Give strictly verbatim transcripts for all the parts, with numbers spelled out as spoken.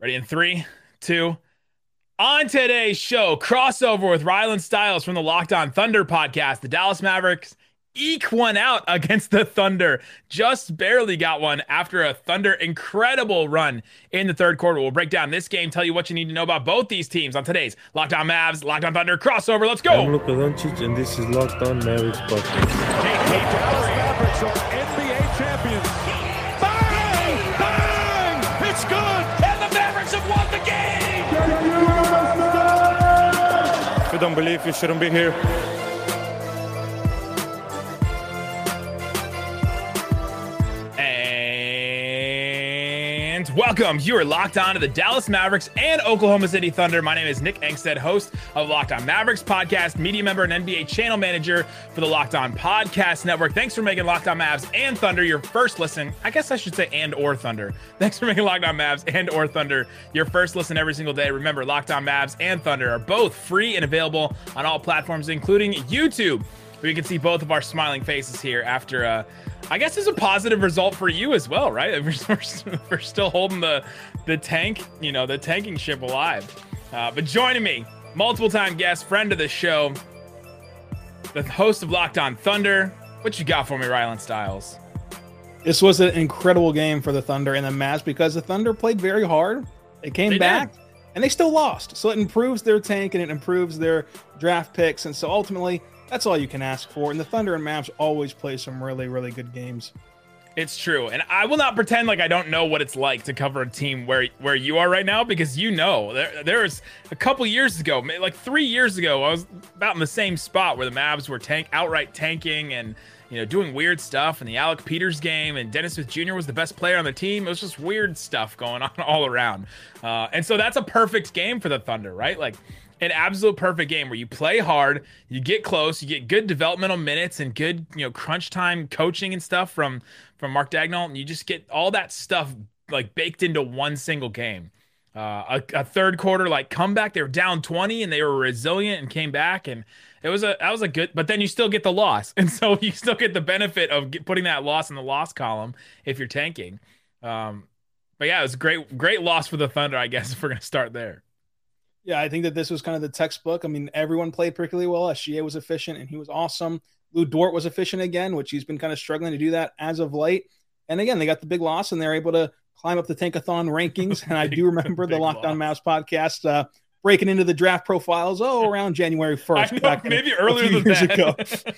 Ready in three, two. On today's show, crossover with Rylan Stiles from the Locked On Thunder podcast. The Dallas Mavericks eke one out against the Thunder. Just barely got one after a Thunder incredible run in the third quarter. We'll break down this game, tell you what you need to know about both these teams on today's Locked On Mavs, Locked On Thunder crossover. Let's go. I'm Luka Doncic, and this is Locked On Mavericks podcast. Hey, Dallas Mavericks are N B A champions. Bang! Bang! It's good! And the Mavericks have won the game! If you don't believe, you shouldn't be here. Welcome. You are locked on to the Dallas Mavericks and Oklahoma City Thunder. My name is Nick Engstead, host of Locked On Mavericks podcast, media member and N B A channel manager for the Locked On Podcast Network. Thanks for making Locked On Mavs and Thunder your first listen. I guess I should say and or Thunder. Thanks for making Locked On Mavs and or Thunder your first listen every single day. Remember, Locked On Mavs and Thunder are both free and available on all platforms, including YouTube, where you can see both of our smiling faces here after a, I guess it's a positive result for you as well, right? We're, we're, we're still holding the the tank, you know, the tanking ship alive. Uh, but joining me, multiple-time guest, friend of the show, the host of Locked On Thunder. What you got for me, Rylan Stiles? This was an incredible game for the Thunder in the match because the Thunder played very hard. They came they back, did. and they still lost. So it improves their tank and it improves their draft picks. And so ultimately, that's all you can ask for. And the Thunder and Mavs always play some really, really good games. It's true. And I will not pretend like I don't know what it's like to cover a team where where you are right now, because you know, there, there was a couple years ago, like three years ago, I was about in the same spot where the Mavs were tank outright tanking and, you know, doing weird stuff in the Alec Peters game, and Dennis Smith Junior was the best player on the team. It was just weird stuff going on all around. Uh, and so that's a perfect game for the Thunder, right? Like, an absolute perfect game where you play hard, you get close, you get good developmental minutes and good, you know, crunch time coaching and stuff from, from Mark Daigneault, and you just get all that stuff like baked into one single game. Uh, a, a third quarter like comeback. They were down twenty and they were resilient and came back, and it was a that was a good. But then you still get the loss, and so you still get the benefit of get, putting that loss in the loss column if you're tanking. Um, but yeah, it was a great great loss for the Thunder, I guess, if we're gonna start there. Yeah, I think that this was kind of the textbook. I mean, everyone played particularly well. S G A was efficient, and he was awesome. Lou Dort was efficient again, which he's been kind of struggling to do that as of late. And again, they got the big loss, and they're able to climb up the Tankathon rankings. And I do remember the, the Locked On Mavs podcast uh, breaking into the draft profiles, oh, around January first. I know, back maybe in, earlier than years that. Ago.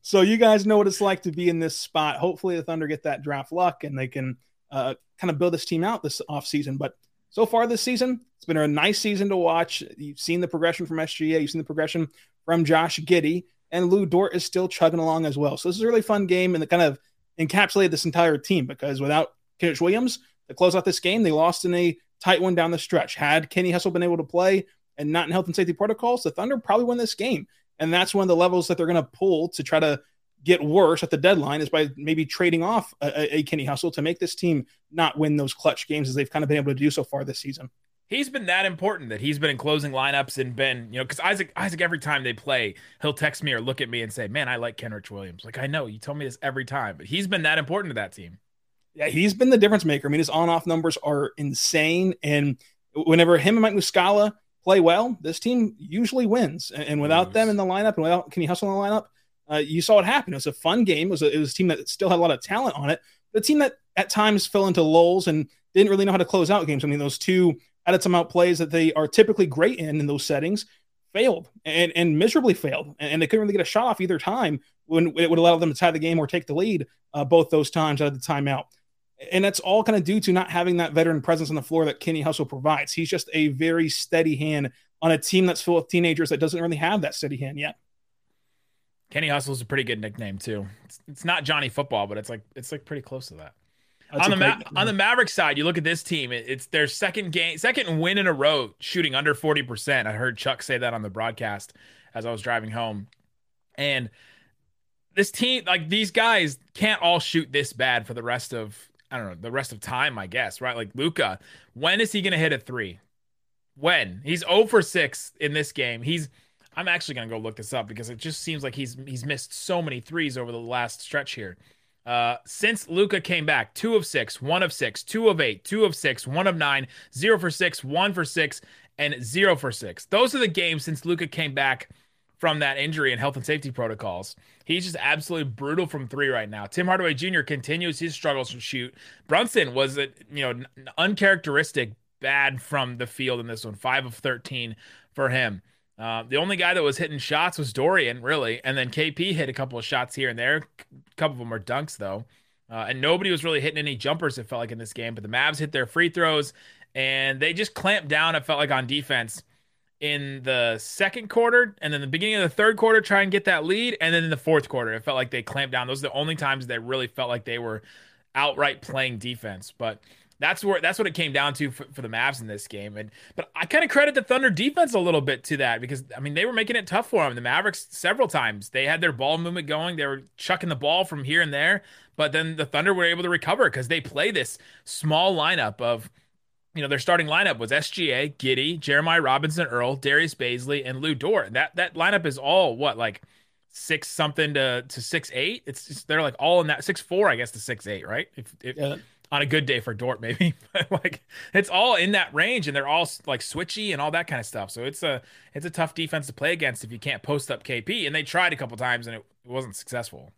So you guys know what it's like to be in this spot. Hopefully the Thunder get that draft luck, and they can uh, kind of build this team out this offseason. But so far this season, it's been a nice season to watch. You've seen the progression from S G A. You've seen the progression from Josh Giddey. And Lou Dort is still chugging along as well. So this is a really fun game, and it kind of encapsulated this entire team, because without Kenrich Williams, to close out this game, they lost in a tight one down the stretch. Had Kenny Hustle been able to play and not in health and safety protocols, the Thunder probably won this game. And that's one of the levels that they're going to pull to try to get worse at the deadline, is by maybe trading off a, a Kenny Hustle to make this team not win those clutch games as they've kind of been able to do so far this season. He's been that important that he's been in closing lineups and been, you know, because Isaac, Isaac, every time they play, he'll text me or look at me and say, man, I like Kenrich Williams. Like, I know you told me this every time, but he's been that important to that team. Yeah, he's been the difference maker. I mean, his on-off numbers are insane. And whenever him and Mike Muscala play well, this team usually wins. And, and without Lose. them in the lineup and without Kenny Hustle in the lineup, Uh, you saw what happened. It was a fun game. It was a, it was a team that still had a lot of talent on it. The team that at times fell into lulls and didn't really know how to close out games. I mean, those two out-of-time-out plays that they are typically great in in those settings failed and, and miserably failed. And they couldn't really get a shot off either time when it would allow them to tie the game or take the lead uh, both those times out of the timeout. And that's all kind of due to not having that veteran presence on the floor that Kenny Hustle provides. He's just a very steady hand on a team that's full of teenagers that doesn't really have that steady hand yet. Kenny Hustle is a pretty good nickname too. It's, it's not Johnny Football, but it's like it's like pretty close to that. That's on the Ma- on the Mavericks side, you look at this team. It, it's their second game, second win in a row, shooting under forty percent. I heard Chuck say that on the broadcast as I was driving home. And this team, like these guys, can't all shoot this bad for the rest of I don't know the rest of time, I guess, right? Like Luka, when is he going to hit a three? When he's zero for six in this game, he's I'm actually going to go look this up because it just seems like he's he's missed so many threes over the last stretch here. Uh, since Luka came back, two of six, one of six, two of eight, two of six, one of nine, zero for six, one for six, and zero for six. Those are the games since Luka came back from that injury and health and safety protocols. He's just absolutely brutal from three right now. Tim Hardaway Junior continues his struggles to shoot. Brunson was, a, you know, uncharacteristic bad from the field in this one. five of thirteen for him. Uh, the only guy that was hitting shots was Dorian, really. And then K P hit a couple of shots here and there. A couple of them were dunks, though. Uh, and nobody was really hitting any jumpers, it felt like, in this game. But the Mavs hit their free throws, and they just clamped down, it felt like, on defense in the second quarter, and then the beginning of the third quarter, try and get that lead, and then in the fourth quarter, it felt like they clamped down. Those are the only times they really felt like they were outright playing defense. But that's where that's what it came down to for, for the Mavs in this game. And but I kind of credit the Thunder defense a little bit to that, because I mean they were making it tough for them. The Mavericks several times they had their ball movement going, they were chucking the ball from here and there, but then the Thunder were able to recover because they play this small lineup of. You know, their starting lineup was S G A, Giddey, Jeremiah Robinson-Earl, Darius Bazley, and Lou Dort. That that lineup is all, what, like six something to, to six eight? It's just, they're like all in that six four, I guess, to six eight, right? If, if yeah. On a good day for Dort, maybe. But like it's all in that range, and they're all like switchy and all that kind of stuff. So it's a it's a tough defense to play against if you can't post up K P. And they tried a couple times, and it wasn't successful.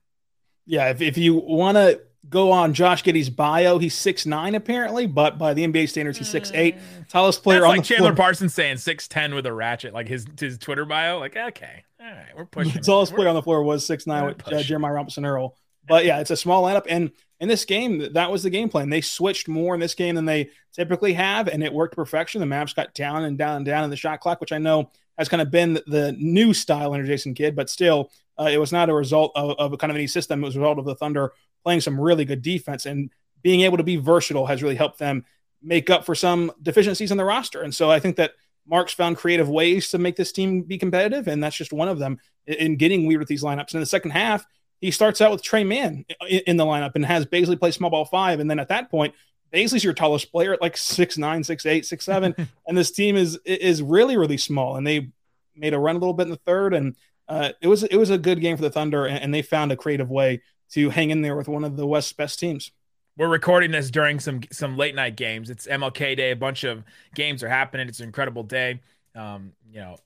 Yeah, if if you want to go on Josh Giddey's bio, he's six nine apparently, but by the N B A standards, he's six eight. Tallest player That's on like the Chandler floor. Parsons saying six ten with a ratchet, like his his Twitter bio. Like, okay, all right, we're pushing. The tallest player on the floor was six nine with uh, Jeremiah Robinson-Earl. But yeah, it's a small lineup, and in this game, that was the game plan. They switched more in this game than they typically have, and it worked to perfection. The Mavs got down and down and down in the shot clock, which I know has kind of been the new style under Jason Kidd, but still, uh, it was not a result of, of kind of any system. It was a result of the Thunder playing some really good defense, and being able to be versatile has really helped them make up for some deficiencies in the roster. And so I think that Mark's found creative ways to make this team be competitive, and that's just one of them in getting weird with these lineups. And in the second half, he starts out with Trey Mann in the lineup and has Bazley play small ball five. And then at that point, Bazley's your tallest player at like six nine, six eight, six seven. And this team is is really, really small. And they made a run a little bit in the third. And uh, it was it was a good game for the Thunder. And, and they found a creative way to hang in there with one of the West's best teams. We're recording this during some some late night games. It's M L K Day. A bunch of games are happening. It's an incredible day. Um, you know,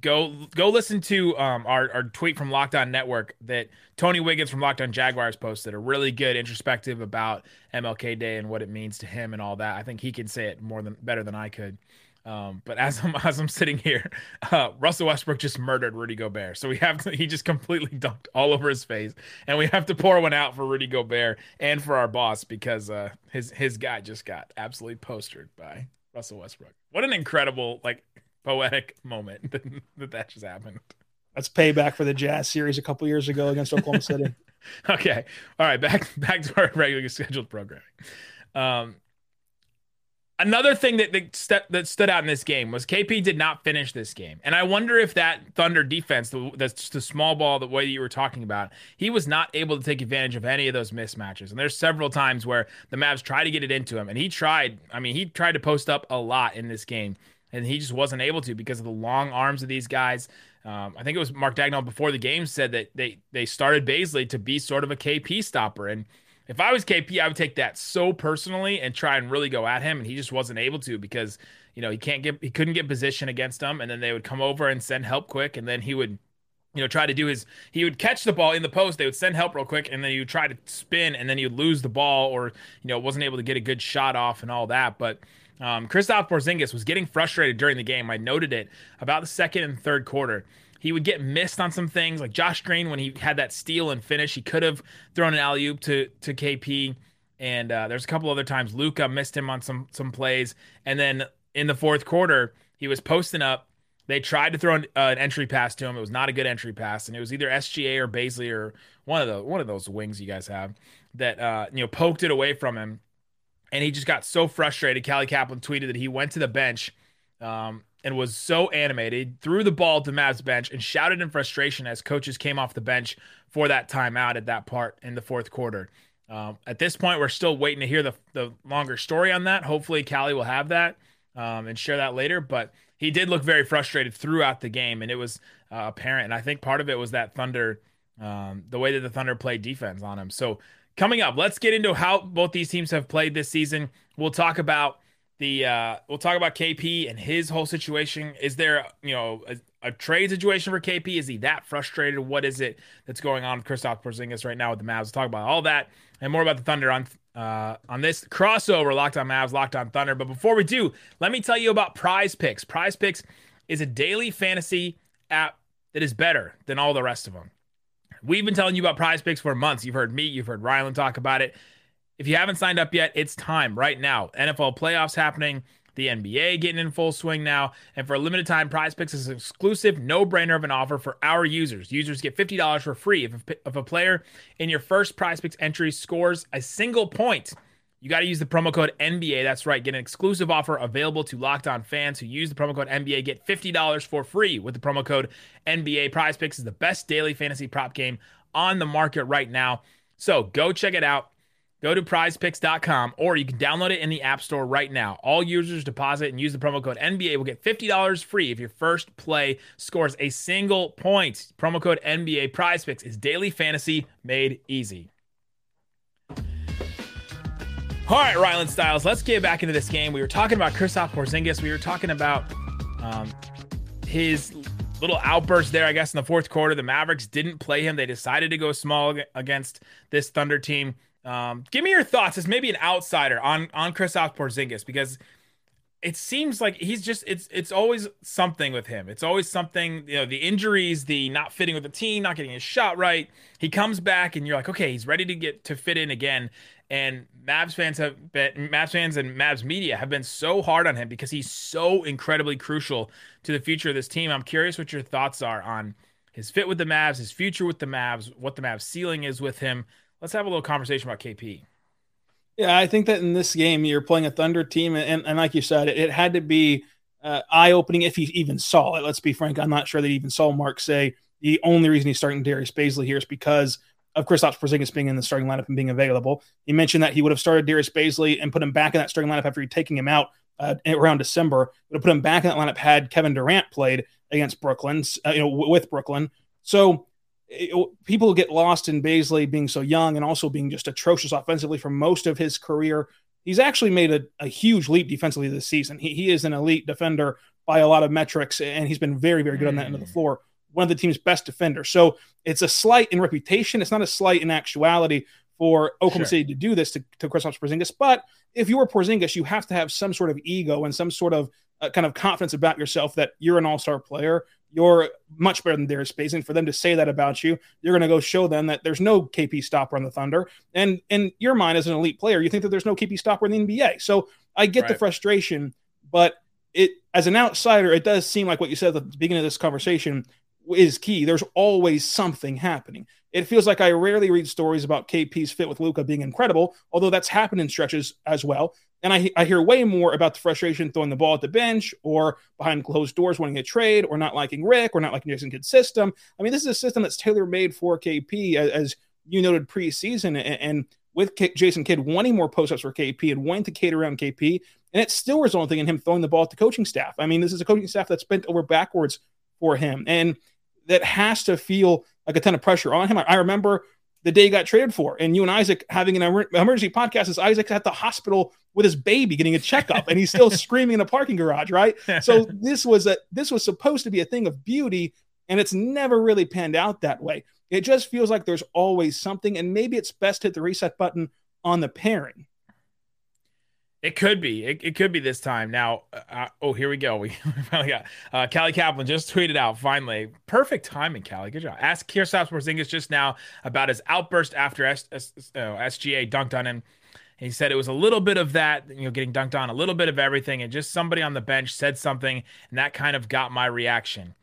Go go listen to um, our, our tweet from Locked On Network that Tony Wiggins from Locked On Jaguars posted, a really good introspective about M L K Day and what it means to him and all that. I think he can say it more than better than I could. Um, but as I'm as I'm sitting here, uh, Russell Westbrook just murdered Rudy Gobert. So we have to, he just completely dunked all over his face, and we have to pour one out for Rudy Gobert and for our boss because uh, his his guy just got absolutely postered by Russell Westbrook. What an incredible like. poetic moment that that just happened. That's payback for the Jazz series a couple years ago against Oklahoma City. Okay. All right. Back, back to our regularly scheduled programming. Um, another thing that, that, st- that stood out in this game was K P did not finish this game. And I wonder if that Thunder defense, the, the, the small ball, the way that you were talking about, he was not able to take advantage of any of those mismatches. And there's several times where the Mavs tried to get it into him. And he tried, I mean, he tried to post up a lot in this game. And he just wasn't able to because of the long arms of these guys. Um, I think it was Mark Daigneault before the game said that they they started Bazley to be sort of a K P stopper. And if I was K P, I would take that so personally and try and really go at him. And he just wasn't able to because, you know, he can't get he couldn't get position against them. And then they would come over and send help quick. And then he would, you know, try to do his he would catch the ball in the post. They would send help real quick. And then he would try to spin and then he would lose the ball or, you know, wasn't able to get a good shot off and all that. But Um, Kristaps Porzingis was getting frustrated during the game. I noted it about the second and third quarter. He would get missed on some things like Josh Green when he had that steal and finish. He could have thrown an alley-oop to, to K P. And uh, there's a couple other times Luka missed him on some, some plays. And then in the fourth quarter, he was posting up. They tried to throw an, uh, an entry pass to him. It was not a good entry pass, and it was either S G A or Bazley or one of the one of those wings you guys have that uh, you know poked it away from him. And he just got so frustrated. Callie Kaplan tweeted that he went to the bench um, and was so animated, threw the ball to Mavs bench, and shouted in frustration as coaches came off the bench for that timeout at that part in the fourth quarter. Um, at this point, we're still waiting to hear the, the longer story on that. Hopefully, Callie will have that um, and share that later. But he did look very frustrated throughout the game, and it was uh, apparent. And I think part of it was that Thunder, um, the way that the Thunder played defense on him. So Coming up, let's get into how both these teams have played this season. We'll talk about the uh, we'll talk about K P and his whole situation. Is there, you know, a, a trade situation for K P? Is he that frustrated? What is it that's going on with Kristaps Porzingis right now with the Mavs? We'll talk about all that and more about the Thunder on uh, on this crossover Locked On Mavs, Locked On Thunder. But before we do, let me tell you about PrizePicks. PrizePicks is a daily fantasy app that is better than all the rest of them. We've been telling you about PrizePicks for months. You've heard me, you've heard Rylan talk about it. If you haven't signed up yet, it's time right now. N F L playoffs happening, the N B A getting in full swing now, and for a limited time, PrizePicks is an exclusive no-brainer of an offer for our users. Users get fifty dollars for free if a, if a player in your first PrizePicks entry scores a single point. You got to use the promo code N B A. That's right. Get an exclusive offer available to Locked On fans who use the promo code N B A. Get fifty dollars for free with the promo code N B A. PrizePicks is the best daily fantasy prop game on the market right now. So go check it out. Go to prize picks dot com or you can download it in the App Store right now. All users deposit and use the promo code N B A will get fifty dollars free if your first play scores a single point. Promo code N B A. PrizePicks is daily fantasy made easy. All right, Rylan Stiles, let's get back into this game. We were talking about Kristaps Porzingis. We were talking about um, his little outburst there, I guess, in the fourth quarter. The Mavericks didn't play him. They decided to go small against this Thunder team. Um, give me your thoughts as maybe an outsider on, on Kristaps Porzingis, because it seems like he's just, it's it's always something with him. It's always something, you know, the injuries, the not fitting with the team, not getting his shot right. He comes back and you're like, okay, he's ready to get to fit in again. And Mavs fans have been, Mavs fans and Mavs media have been so hard on him because he's so incredibly crucial to the future of this team. I'm curious what your thoughts are on his fit with the Mavs, his future with the Mavs, what the Mavs ceiling is with him. Let's have a little conversation about K P. Yeah, I think that in this game, you're playing a Thunder team, and, and like you said, it, it had to be uh, eye-opening if he even saw it. Let's be frank. I'm not sure that he even saw Mark say the only reason he's starting Darius Bazley here is because of Kristaps Porzingis being in the starting lineup and being available. He mentioned that he would have started Darius Bazley and put him back in that starting lineup after he'd taken him out uh, around December. Would have put him back in that lineup had Kevin Durant played against Brooklyn, uh, you know, w- with Brooklyn. So it, people get lost in Bazley being so young and also being just atrocious offensively for most of his career. He's actually made a, a huge leap defensively this season. He, he is an elite defender by a lot of metrics, and he's been very, very good on that end of the floor. One of the team's best defenders. So it's a slight in reputation. It's not a slight in actuality for Oklahoma sure. City to do this to, to Kristaps Porzingis. But if you were Porzingis, you have to have some sort of ego and some sort of uh, kind of confidence about yourself that you're an all-star player. You're much better than Darius Bazley. And for them to say that about you, you're going to go show them that there's no K P stopper on the Thunder. And in your mind as an elite player, you think that there's no K P stopper in the N B A. So I get right. the frustration, but it as an outsider, it does seem like what you said at the beginning of this conversation is key. There's always something happening. It feels like I rarely read stories about K P's fit with Luka being incredible, although that's happened in stretches as well. And I, I hear way more about the frustration throwing the ball at the bench or behind closed doors wanting a trade or not liking Rick or not liking Jason Kidd's system. I mean, this is a system that's tailor-made for K P, as, as you noted preseason, and, and with K- Jason Kidd wanting more post-ups for K P and wanting to cater around K P, and it's still resulting in him throwing the ball at the coaching staff. I mean, this is a coaching staff that's bent over backwards for him, and that has to feel like a ton of pressure on him. I, I remember the day he got traded for, and you and Isaac having an emergency podcast as Isaac's at the hospital with his baby getting a checkup, and he's still screaming in a parking garage, right? So this was a this was supposed to be a thing of beauty, and it's never really panned out that way. It just feels like there's always something, and maybe it's best to hit the reset button on the pairing. It could be. It, it could be this time. Now, uh, oh, here we go. We finally got uh, Callie Kaplan just tweeted out, finally. Perfect timing, Callie. Good job. Ask Kristaps Porzingis just now about his outburst after S- S- oh, S G A dunked on him. He said it was a little bit of that, you know, getting dunked on, a little bit of everything, and just somebody on the bench said something, and that kind of got my reaction.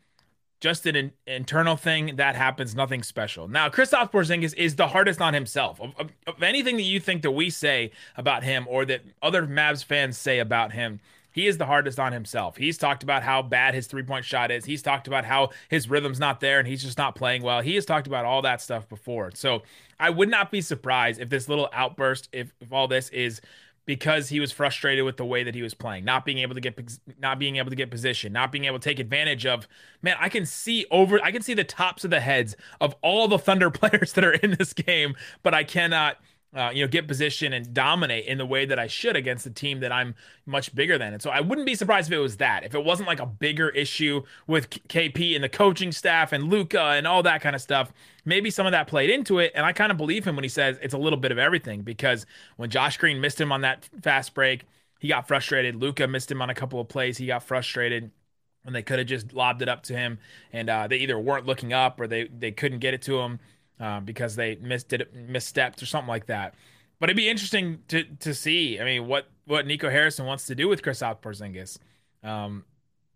Just an in- internal thing that happens, nothing special. Now, Kristaps Porzingis is the hardest on himself. Of, of, of anything that you think that we say about him or that other Mavs fans say about him, he is the hardest on himself. He's talked about how bad his three-point shot is. He's talked about how his rhythm's not there and he's just not playing well. He has talked about all that stuff before. So I would not be surprised if this little outburst, if, if all this is because he was frustrated with the way that he was playing, not being able to get, not being able to get position, not being able to take advantage of, man, I can see over, I can see the tops of the heads of all the Thunder players that are in this game, but I cannot Uh, you know, get position and dominate in the way that I should against a team that I'm much bigger than. And so I wouldn't be surprised if it was that, if it wasn't like a bigger issue with K P and the coaching staff and Luka and all that kind of stuff. Maybe some of that played into it. And I kind of believe him when he says it's a little bit of everything, because when Josh Green missed him on that fast break, he got frustrated. Luka missed him on a couple of plays. He got frustrated. And they could have just lobbed it up to him. And uh, they either weren't looking up or they, they couldn't get it to him. Uh, because they missed it, misstepped or something like that. But it'd be interesting to to see, I mean, what, what Nico Harrison wants to do with Kristaps Porzingis. Um,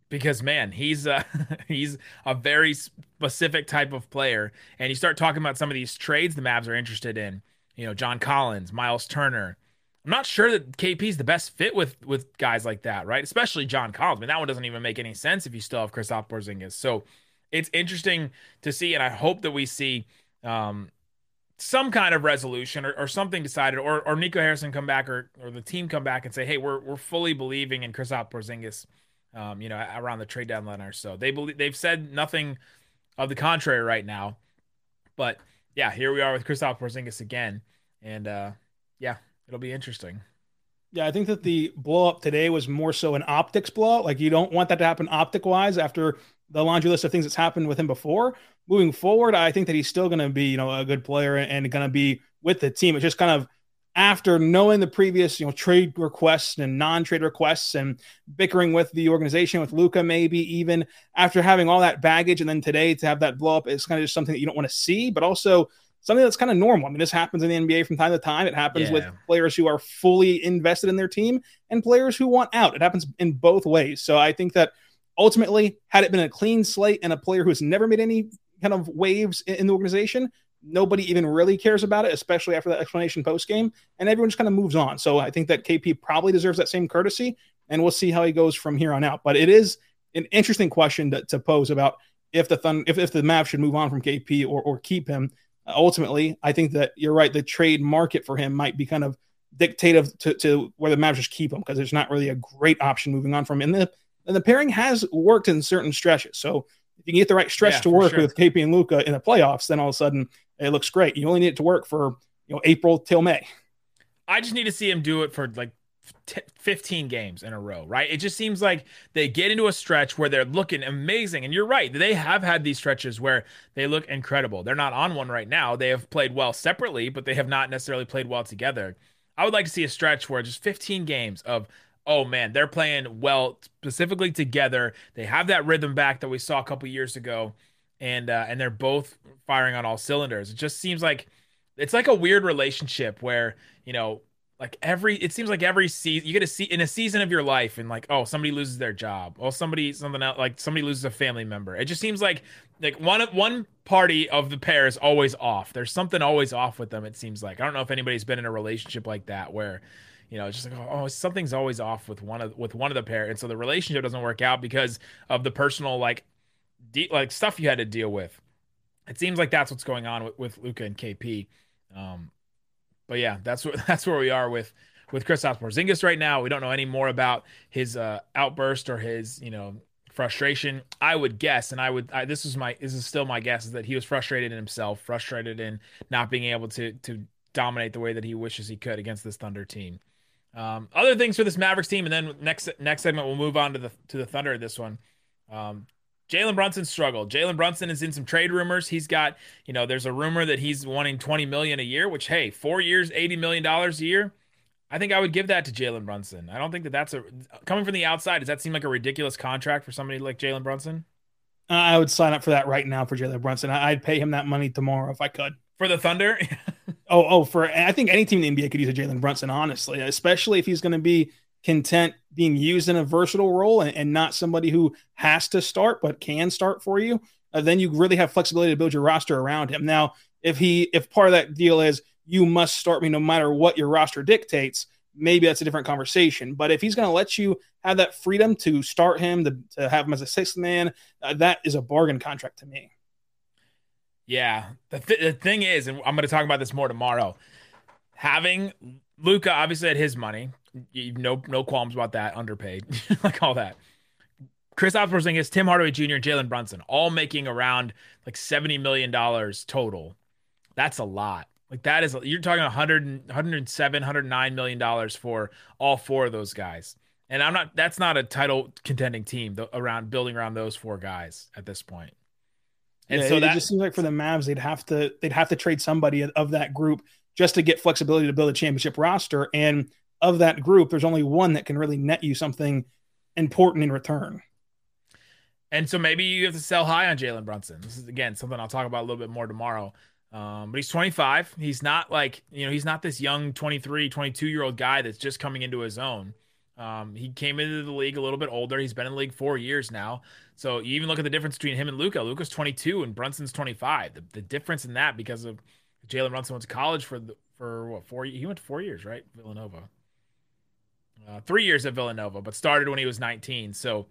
because, man, he's a, he's a very specific type of player. And you start talking about some of these trades the Mavs are interested in. You know, John Collins, Miles Turner. I'm not sure that K P's the best fit with, with guys like that, right? Especially John Collins. I mean, that one doesn't even make any sense if you still have Kristaps Porzingis. So it's interesting to see, and I hope that we see – Um, some kind of resolution or, or something decided, or or Nico Harrison come back, or or the team come back and say, hey, we're we're fully believing in Kristaps Porzingis, um, you know, around the trade deadline or so. They believe they've said nothing of the contrary right now, but yeah, here we are with Kristaps Porzingis again, and uh, yeah, it'll be interesting. Yeah, I think that the blow up today was more so an optics blow. Like, you don't want that to happen optic wise after the laundry list of things that's happened with him before. Moving forward, I think that he's still going to be, you know, a good player and going to be with the team. It's just kind of after knowing the previous, you know, trade requests and non-trade requests and bickering with the organization, with Luka, maybe even after having all that baggage. And then today to have that blow up is kind of just something that you don't want to see, but also something that's kind of normal. I mean, this happens in the N B A from time to time. It happens yeah. with players who are fully invested in their team and players who want out. It happens in both ways. So I think that ultimately, had it been a clean slate and a player who has never made any kind of waves in the organization, nobody even really cares about it, especially after that explanation post-game, and everyone just kind of moves on. So I think that K P probably deserves that same courtesy, and we'll see how he goes from here on out. But it is an interesting question to, to pose about if the Thunder, if, if the Mavs should move on from K P or, or keep him. Uh, ultimately, I think that you're right. The trade market for him might be kind of dictative to, to where the Mavs just keep him, because there's not really a great option moving on from him. And the And the pairing has worked in certain stretches. So if you can get the right stretch yeah, to work sure. with K P and Luka in the playoffs, then all of a sudden it looks great. You only need it to work for, you know, April till May. I just need to see him do it for like fifteen games in a row, right? It just seems like they get into a stretch where they're looking amazing. And you're right. They have had these stretches where they look incredible. They're not on one right now. They have played well separately, but they have not necessarily played well together. I would like to see a stretch where just fifteen games of, oh, man, they're playing well specifically together. They have that rhythm back that we saw a couple years ago, and uh, and they're both firing on all cylinders. It just seems like it's like a weird relationship where, you know, like every it seems like every season you get to see in a season of your life, and like, oh, somebody loses their job, or somebody something else, like somebody loses a family member. It just seems like like one one party of the pair is always off. There's something always off with them. It seems like, I don't know if anybody's been in a relationship like that where, you know, it's just like, oh, something's always off with one of with one of the pair, and so the relationship doesn't work out because of the personal like de- like stuff you had to deal with. It seems like that's what's going on with, with Luka and K P. Um, but yeah, that's what that's where we are with with Kristaps Porzingis right now. We don't know any more about his uh, outburst or his, you know, frustration. I would guess, and I would I, this is my this is still my guess, is that he was frustrated in himself, frustrated in not being able to to dominate the way that he wishes he could against this Thunder team. Um, other things for this Mavericks team, and then next next segment we'll move on to the to the Thunder. This one, um, Jalen Brunson struggled. Jalen Brunson is in some trade rumors. He's got, you know, there's a rumor that he's wanting twenty million dollars a year, which, hey, four years, eighty million dollars a year. I think I would give that to Jalen Brunson. I don't think that that's a coming from the outside. Does that seem like a ridiculous contract for somebody like Jalen Brunson? I would sign up for that right now for Jalen Brunson. I'd pay him that money tomorrow if I could. For the Thunder? Oh, oh! For I think any team in the N B A could use a Jalen Brunson, honestly, especially if he's going to be content being used in a versatile role and, and not somebody who has to start but can start for you. Uh, then you really have flexibility to build your roster around him. Now, if he, if part of that deal is you must start me no matter what your roster dictates, maybe that's a different conversation. But if he's going to let you have that freedom to start him, to, to have him as a sixth man, uh, that is a bargain contract to me. Yeah, the, th- the thing is, and I'm going to talk about this more tomorrow, having Luka obviously had his money. You, no no qualms about that, underpaid, like all that. Kristaps Porzingis, Tim Hardaway Junior, Jalen Brunson, all making around like seventy million dollars total. That's a lot. Like that is, you're talking one hundred, one hundred seven, one hundred nine million dollars for all four of those guys. And I'm not, that's not a title contending team th- around building around those four guys at this point. And yeah, so it, that, it just seems like for the Mavs, they'd have to, they'd have to trade somebody of that group just to get flexibility to build a championship roster. And of that group, there's only one that can really net you something important in return. And so maybe you have to sell high on Jalen Brunson. This is, again, something I'll talk about a little bit more tomorrow. Um, but he's twenty-five. He's not like, you know, he's not this young twenty-three, twenty-two year old guy that's just coming into his own. Um, he came into the league a little bit older. He's been in the league four years now. So you even look at the difference between him and Luka. Luka's twenty-two and Brunson's twenty-five. The, the difference in that, because of Jalen Brunson went to college for the, for what four? He went to four years, right? Villanova, uh, three years at Villanova, but started when he was nineteen. So,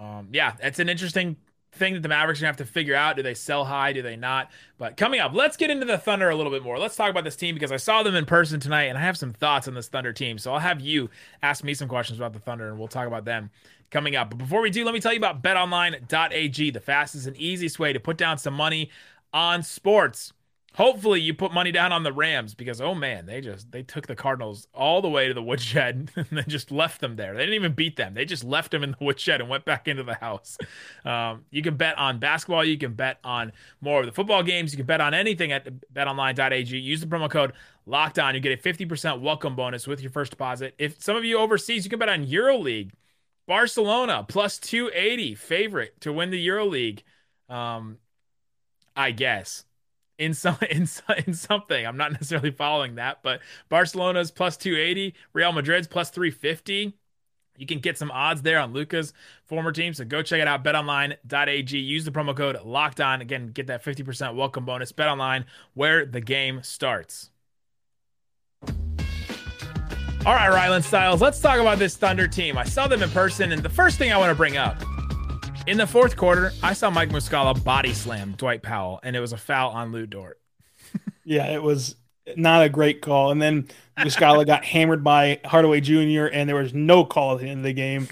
um, yeah, that's an interesting thing that the Mavericks are going to have to figure out. Do they sell high? Do they not? But coming up, let's get into the Thunder a little bit more. Let's talk about this team because I saw them in person tonight and I have some thoughts on this Thunder team. So I'll have you ask me some questions about the Thunder and we'll talk about them coming up. But before we do, let me tell you about bet online dot a g, the fastest and easiest way to put down some money on sports. Hopefully you put money down on the Rams because, oh man, they just, they took the Cardinals all the way to the woodshed and they just left them there. They didn't even beat them. They just left them in the woodshed and went back into the house. Um, you can bet on basketball. You can bet on more of the football games. You can bet on anything at bet online dot a g. Use the promo code Locked On. You get a fifty percent welcome bonus with your first deposit. If some of you overseas, you can bet on Euro League. Barcelona plus two eighty favorite to win the Euro League. Um, I guess. In some, in in something, I'm not necessarily following that, but Barcelona's plus two eighty, Real Madrid's plus three fifty. You can get some odds there on Luka's former team, so go check it out. bet online dot a g. Use the promo code Locked On again. Get that fifty percent welcome bonus. BetOnline, where the game starts. All right, Rylan Stiles, let's talk about this Thunder team. I saw them in person, and the first thing I want to bring up. In the fourth quarter, I saw Mike Muscala body slam Dwight Powell, and it was a foul on Lou Dort. Yeah, it was not a great call. And then Muscala got hammered by Hardaway Junior, and there was no call at the end of the game.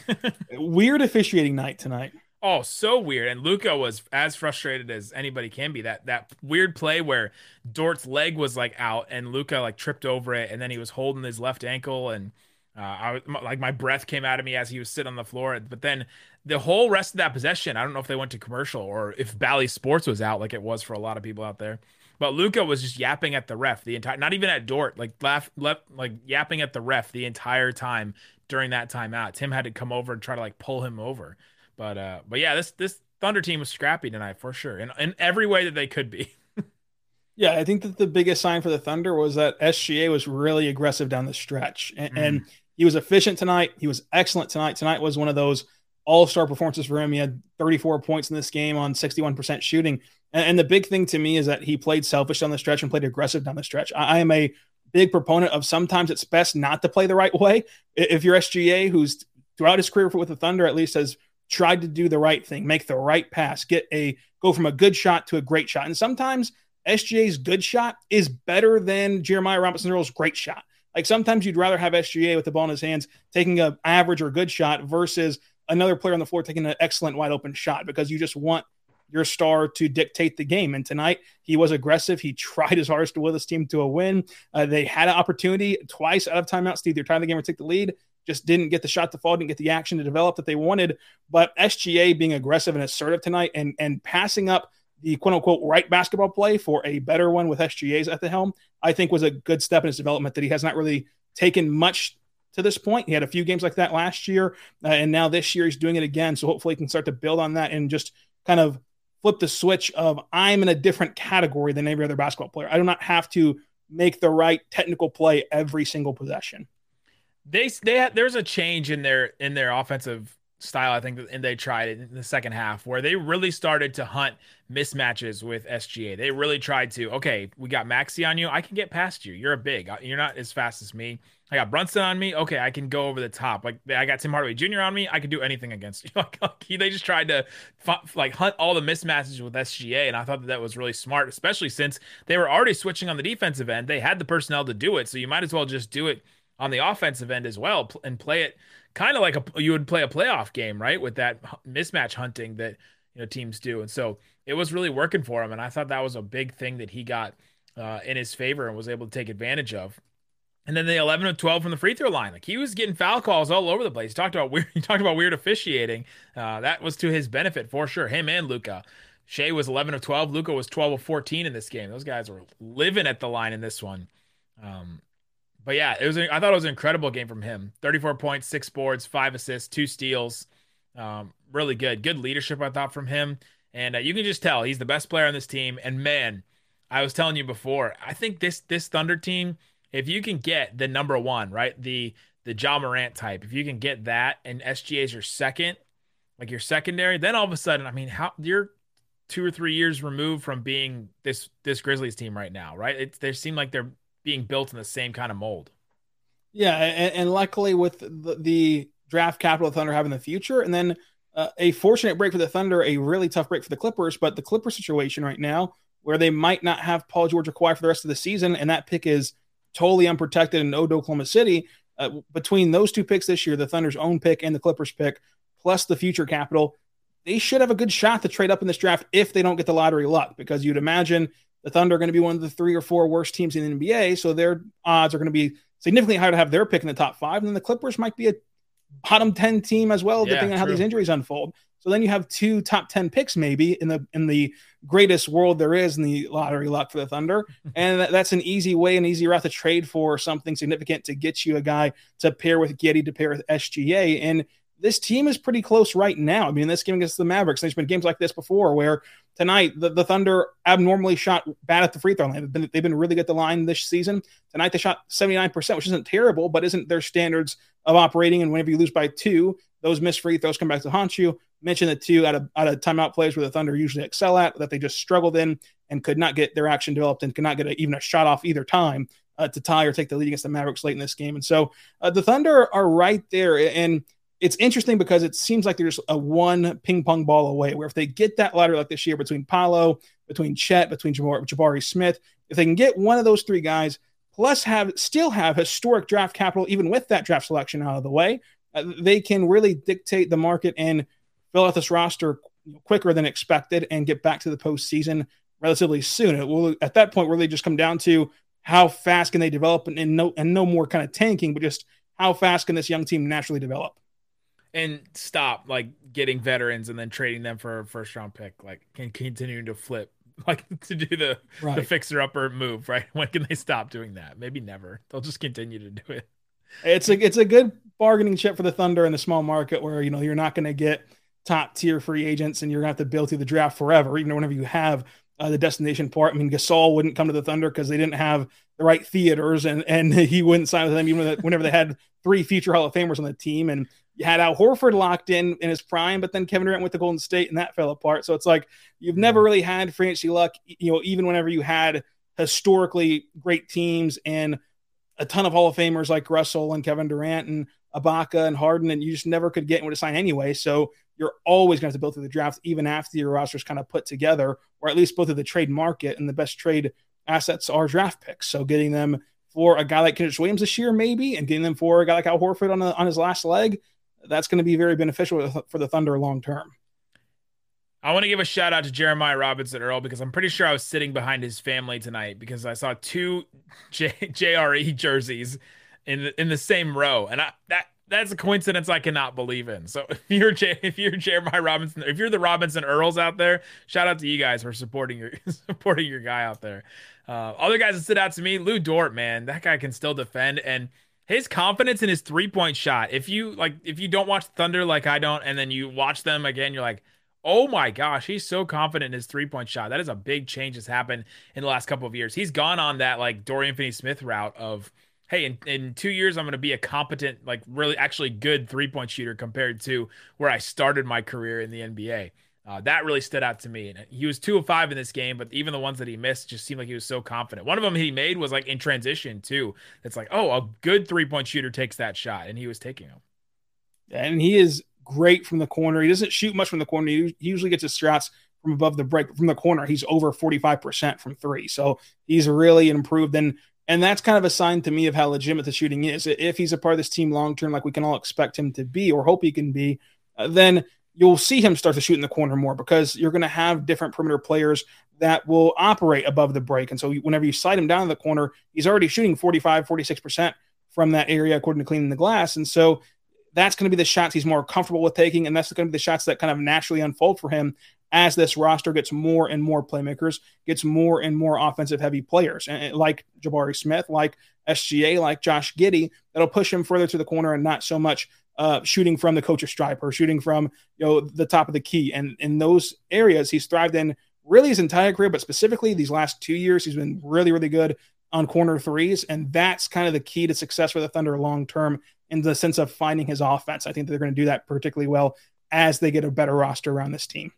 Weird officiating night tonight. Oh, so weird. And Luka was as frustrated as anybody can be. That that weird play where Dort's leg was, like, out, and Luka, like, tripped over it, and then he was holding his left ankle, and uh, I was, like, my breath came out of me as he was sitting on the floor. But then the whole rest of that possession, I don't know if they went to commercial or if Bally Sports was out like it was for a lot of people out there. But Luka was just yapping at the ref the entire, not even at Dort, like laugh, left, like yapping at the ref the entire time during that timeout. Tim had to come over and try to like pull him over. But uh, but yeah, this this Thunder team was scrappy tonight for sure, in in every way that they could be. Yeah, I think that the biggest sign for the Thunder was that S G A was really aggressive down the stretch, and, mm. and he was efficient tonight. He was excellent tonight. Tonight was one of those all-star performances for him. He had thirty-four points in this game on sixty-one percent shooting. And, and the big thing to me is that he played selfish down the stretch and played aggressive down the stretch. I, I am a big proponent of sometimes it's best not to play the right way. If you're S G A, who's throughout his career with the Thunder at least has tried to do the right thing, make the right pass, get a go from a good shot to a great shot. And sometimes S G A's good shot is better than Jeremiah Robinson-Earl's great shot. Like sometimes you'd rather have S G A with the ball in his hands taking an average or good shot versus another player on the floor taking an excellent wide open shot because you just want your star to dictate the game. And tonight he was aggressive. He tried his hardest to will this team to a win. Uh, they had an opportunity twice out of timeouts to either tie the game or take the lead, just didn't get the shot to fall, didn't get the action to develop that they wanted. But S G A being aggressive and assertive tonight and, and passing up the quote unquote right basketball play for a better one with S G A's at the helm, I think was a good step in his development that he has not really taken much to this point. He had a few games like that last year, uh, and now this year he's doing it again. So hopefully he can start to build on that and just kind of flip the switch of I'm in a different category than every other basketball player. I do not have to make the right technical play every single possession. They they there's a change in their in their offensive style, I think, and they tried it in the second half where they really started to hunt mismatches with S G A. They really tried to, okay, we got Maxey on you. I can get past you. You're a big. You're not as fast as me. I got Brunson on me. Okay, I can go over the top. Like I got Tim Hardaway Junior on me. I can do anything against you. Like, like, they just tried to like hunt all the mismatches with S G A, and I thought that that was really smart, especially since they were already switching on the defensive end. They had the personnel to do it, so you might as well just do it on the offensive end as well and play it kind of like a, you would play a playoff game, right, with that mismatch hunting that you know teams do. And so it was really working for him, and I thought that was a big thing that he got uh, in his favor and was able to take advantage of. And then the eleven of twelve from the free throw line. Like, he was getting foul calls all over the place. He talked about weird, he talked about weird officiating. Uh, that was to his benefit for sure, him and Luka. Shea was eleven of twelve. Luka was twelve of fourteen in this game. Those guys were living at the line in this one. Um, but yeah, it was. I thought it was an incredible game from him. thirty-four points, six boards, five assists, two steals. Um, really good. Good leadership, I thought, from him. And uh, you can just tell he's the best player on this team. And man, I was telling you before, I think this this Thunder team, if you can get the number one, right, the the Ja Morant type, if you can get that and S G A is your second, like your secondary, then all of a sudden, I mean, how you're two or three years removed from being this this Grizzlies team right now, right? It, they seem like they're being built in the same kind of mold. Yeah, and, and luckily with the, the draft capital Thunder have in the future, and then uh, a fortunate break for the Thunder, a really tough break for the Clippers, but the Clippers situation right now where they might not have Paul George or Kawhi for the rest of the season, and that pick is totally unprotected and owed to Oklahoma City. Uh, between those two picks this year, the Thunder's own pick and the Clippers pick, plus the future capital, they should have a good shot to trade up in this draft if they don't get the lottery luck, because you'd imagine the Thunder are going to be one of the three or four worst teams in the N B A, so their odds are going to be significantly higher to have their pick in the top five, and then the Clippers might be a bottom ten team as well, yeah, depending on true. how these injuries unfold. So then you have two top ten picks maybe in the in the greatest world there is in the lottery luck for the Thunder. And that, that's an easy way, an easy route to trade for something significant to get you a guy to pair with Giddey, to pair with S G A. And this team is pretty close right now. I mean, this game against the Mavericks, there's been games like this before where tonight the, the Thunder abnormally shot bad at the free throw line. They've been, they've been really good at the line this season. Tonight they shot seventy-nine percent, which isn't terrible, but isn't their standards of operating. And whenever you lose by two, those missed free throws come back to haunt you. Mentioned the two out of out of timeout plays where the Thunder usually excel at, that they just struggled in and could not get their action developed and could not get a, even a shot off either time uh, to tie or take the lead against the Mavericks late in this game. And so uh, the Thunder are right there. And it's interesting because it seems like there's a one ping pong ball away, where if they get that ladder like this year between Paolo, between Chet, between Jabari, Jabari Smith, if they can get one of those three guys, plus have still have historic draft capital, even with that draft selection out of the way, uh, they can really dictate the market and fill out this roster quicker than expected and get back to the postseason relatively soon. It will, at that point, really just come down to how fast can they develop, and, and no and no more kind of tanking, but just how fast can this young team naturally develop. And stop, like, getting veterans and then trading them for a first-round pick, like, and continuing to flip, like, to do the, right. the fixer-upper move, right? When can they stop doing that? Maybe never. They'll just continue to do it. It's a, it's a good bargaining chip for the Thunder in the small market where, you know, you're not going to get – top tier free agents, and you're gonna have to build through the draft forever, even whenever you have uh, the destination part. I mean, Gasol wouldn't come to the Thunder because they didn't have the right theaters, and and he wouldn't sign with them even whenever they had three future Hall of Famers on the team, and you had Al Horford locked in in his prime, but then Kevin Durant went to Golden State and that fell apart. So it's like you've never really had free agency luck, you know, even whenever you had historically great teams and a ton of Hall of Famers like Russell and Kevin Durant and Ibaka and Harden, and you just never could get anyone to sign anyway. So you're always going to have to build through the draft, even after your roster's kind of put together, or at least both of the trade market, and the best trade assets are draft picks. So getting them for a guy like Kenrich Williams this year, maybe, and getting them for a guy like Al Horford on, a, on his last leg, that's going to be very beneficial for the Thunder long-term. I want to give a shout out to Jeremiah Robinson-Earl, because I'm pretty sure I was sitting behind his family tonight because I saw two J- JRE jerseys in the, in the same row. And I, that, That's a coincidence I cannot believe in. So if you're J- if you're Jeremiah Robinson, if you're the Robinson Earls out there, shout out to you guys for supporting your supporting your guy out there. Uh, other guys that stood out to me, Lou Dort, man, that guy can still defend, and his confidence in his three point shot. If you like, if you don't watch Thunder like I don't, and then you watch them again, you're like, oh my gosh, he's so confident in his three point shot. That is a big change that's happened in the last couple of years. He's gone on that like Dorian Finney-Smith route of, hey, in, in two years, I'm going to be a competent, like really actually good three-point shooter compared to where I started my career in the N B A. Uh, that really stood out to me. And he was two of five in this game, but even the ones that he missed just seemed like he was so confident. One of them he made was like in transition too. It's like, oh, a good three-point shooter takes that shot, and he was taking them. And he is great from the corner. He doesn't shoot much from the corner. He usually gets his shots from above the break. From the corner, he's over forty-five percent from three. So he's really improved. And And that's kind of a sign to me of how legitimate the shooting is. If he's a part of this team long-term, like we can all expect him to be or hope he can be, uh, then you'll see him start to shoot in the corner more, because you're going to have different perimeter players that will operate above the break. And so whenever you slide him down in the corner, he's already shooting forty-five, forty-six percent from that area, according to Cleaning the Glass. And so that's going to be the shots he's more comfortable with taking. And that's going to be the shots that kind of naturally unfold for him as this roster gets more and more playmakers, gets more and more offensive heavy players, and like Jabari Smith, like S G A, like Josh Giddey, that'll push him further to the corner and not so much uh, shooting from the coach's stripe or shooting from, you know, the top of the key. And in those areas, he's thrived in really his entire career, but specifically these last two years, he's been really, really good on corner threes. And that's kind of the key to success for the Thunder long-term in the sense of finding his offense. I think they're going to do that particularly well as they get a better roster around this team.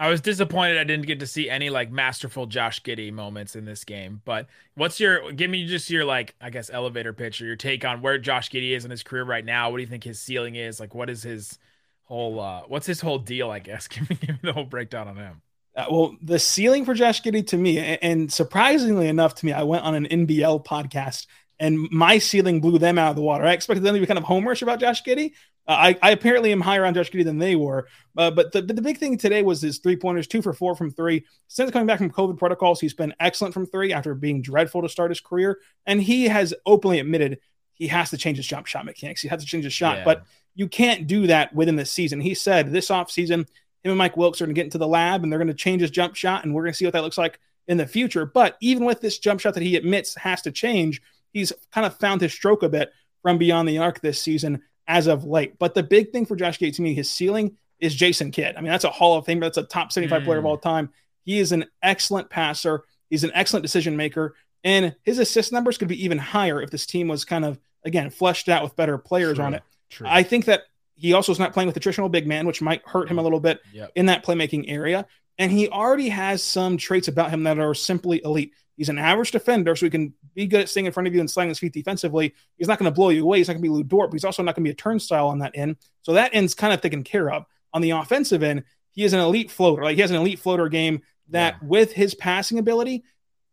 I was disappointed I didn't get to see any like masterful Josh Giddey moments in this game, but what's your, give me just your like, I guess, elevator pitch or your take on where Josh Giddey is in his career right now. What do you think his ceiling is? Like, what is his whole, uh, what's his whole deal, I guess? Give me, give me the whole breakdown on him. Uh, well, the ceiling for Josh Giddey to me, and, and surprisingly enough to me, I went on an N B L podcast and my ceiling blew them out of the water. I expected them to be kind of homerish about Josh Giddey. Uh, I, I apparently am higher on Josh Giddey than they were. Uh, but the, the big thing today was his three-pointers, two for four from three. Since coming back from COVID protocols, he's been excellent from three after being dreadful to start his career. And he has openly admitted he has to change his jump shot mechanics. He has to change his shot. Yeah. But you can't do that within the season. He said this offseason, him and Mike Wilkes are going to get into the lab and they're going to change his jump shot, and we're going to see what that looks like in the future. But even with this jump shot that he admits has to change, he's kind of found his stroke a bit from beyond the arc this season as of late. But the big thing for Josh Giddey to me, his ceiling is Jason Kidd. I mean, that's a Hall of Famer. That's a top seventy-five mm. player of all time. He is an excellent passer. He's an excellent decision maker. And his assist numbers could be even higher if this team was kind of, again, fleshed out with better players True. on it. True. I think that he also is not playing with a traditional big man, which might hurt him a little bit yep. in that playmaking area. And he already has some traits about him that are simply elite. He's an average defender, so he can be good at staying in front of you and sliding his feet defensively. He's not going to blow you away. He's not going to be Lou Dort, but he's also not going to be a turnstile on that end. So that end's kind of taken care of. On the offensive end, he is an elite floater. Like, he has an elite floater game that yeah. with his passing ability,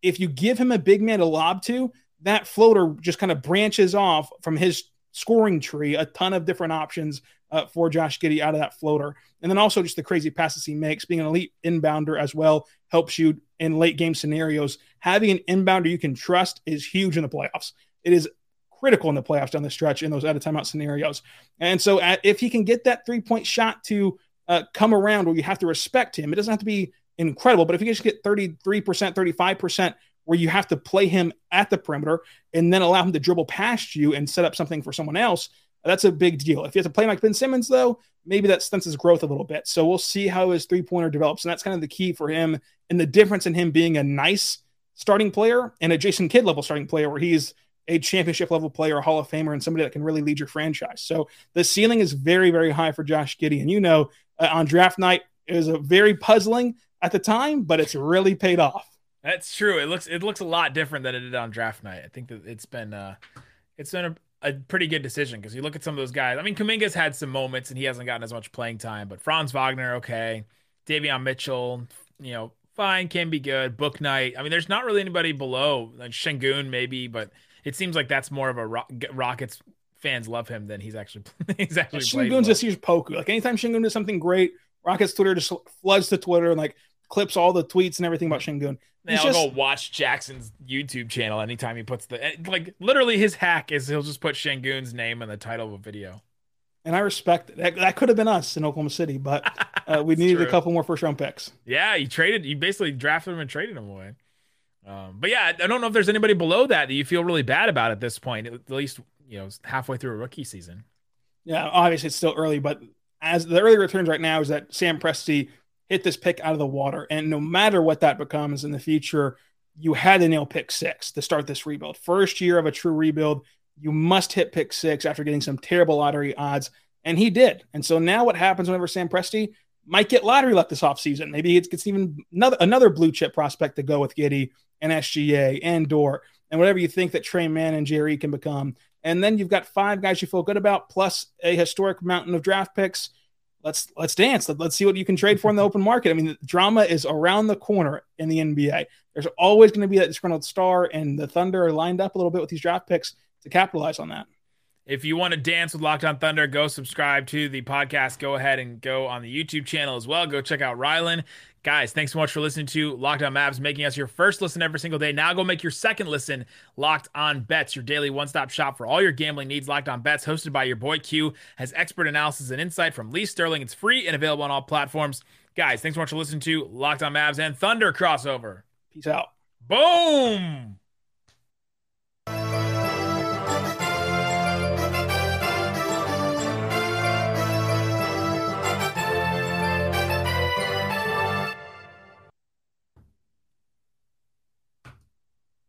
if you give him a big man to lob to, that floater just kind of branches off from his scoring tree, a ton of different options uh, for Josh Giddey out of that floater. And then also just the crazy passes he makes. Being an elite inbounder as well helps you in late game scenarios. Having an inbounder you can trust is huge in the playoffs. It is critical in the playoffs down the stretch in those out of timeout scenarios. And so at, if he can get that three-point shot to uh, come around where you have to respect him, it doesn't have to be incredible, but if you can just get thirty-three percent, thirty-five percent where you have to play him at the perimeter and then allow him to dribble past you and set up something for someone else, that's a big deal. If you have to play like Ben Simmons, though, maybe that stunts his growth a little bit. So we'll see how his three-pointer develops, and that's kind of the key for him and the difference in him being a nice starting player and a Jason Kidd-level starting player where he's a championship-level player, a Hall of Famer, and somebody that can really lead your franchise. So the ceiling is very, very high for Josh Giddey. And you know, uh, on draft night, it was a very puzzling at the time, but it's really paid off. That's true. It looks it looks a lot different than it did on draft night. I think that it's been uh, it's been a, a pretty good decision because you look at some of those guys. I mean, Kuminga's had some moments and he hasn't gotten as much playing time, but Franz Wagner, okay, Davion Mitchell, you know, fine, can be good. Book Night. I mean, there's not really anybody below like Şengün maybe, but it seems like that's more of a Ro- Rockets fans love him than he's actually he's actually. Yeah, Şengün's a huge poku. Like anytime Şengün does something great, Rockets Twitter just floods to Twitter and like clips all the tweets and everything about Şengün. They all go watch Jackson's YouTube channel anytime he puts the – like literally his hack is he'll just put Şengün's name in the title of a video. And I respect it. That, that could have been us in Oklahoma City, but uh, we needed true. a couple more first-round picks. Yeah, you traded – you basically drafted him and traded him away. Um, but, yeah, I don't know if there's anybody below that that you feel really bad about at this point, at least you know halfway through a rookie season. Yeah, obviously it's still early, but as the early returns right now is that Sam Presti – hit this pick out of the water. And no matter what that becomes in the future, you had to nail pick six to start this rebuild. First year of a true rebuild, you must hit pick six after getting some terrible lottery odds. And he did. And so now what happens whenever Sam Presti might get lottery luck this offseason? Maybe it gets even another, another blue chip prospect to go with Giddey and S G A and Dort and whatever you think that Trey Mann and Jerry can become. And then you've got five guys you feel good about plus a historic mountain of draft picks. Let's let's dance. Let, let's see what you can trade for in the open market. I mean, the drama is around the corner in the N B A. There's always going to be that disgruntled star, and the Thunder are lined up a little bit with these draft picks to capitalize on that. If you want to dance with Locked On Thunder, go subscribe to the podcast. Go ahead and go on the YouTube channel as well. Go check out Rylan. Guys, thanks so much for listening to Locked On Mavs, making us your first listen every single day. Now go make your second listen, Locked On Bets, your daily one-stop shop for all your gambling needs. Locked On Bets, hosted by your boy Q, has expert analysis and insight from Lee Sterling. It's free and available on all platforms. Guys, thanks so much for listening to Locked On Mavs and Thunder crossover. Peace out. Boom!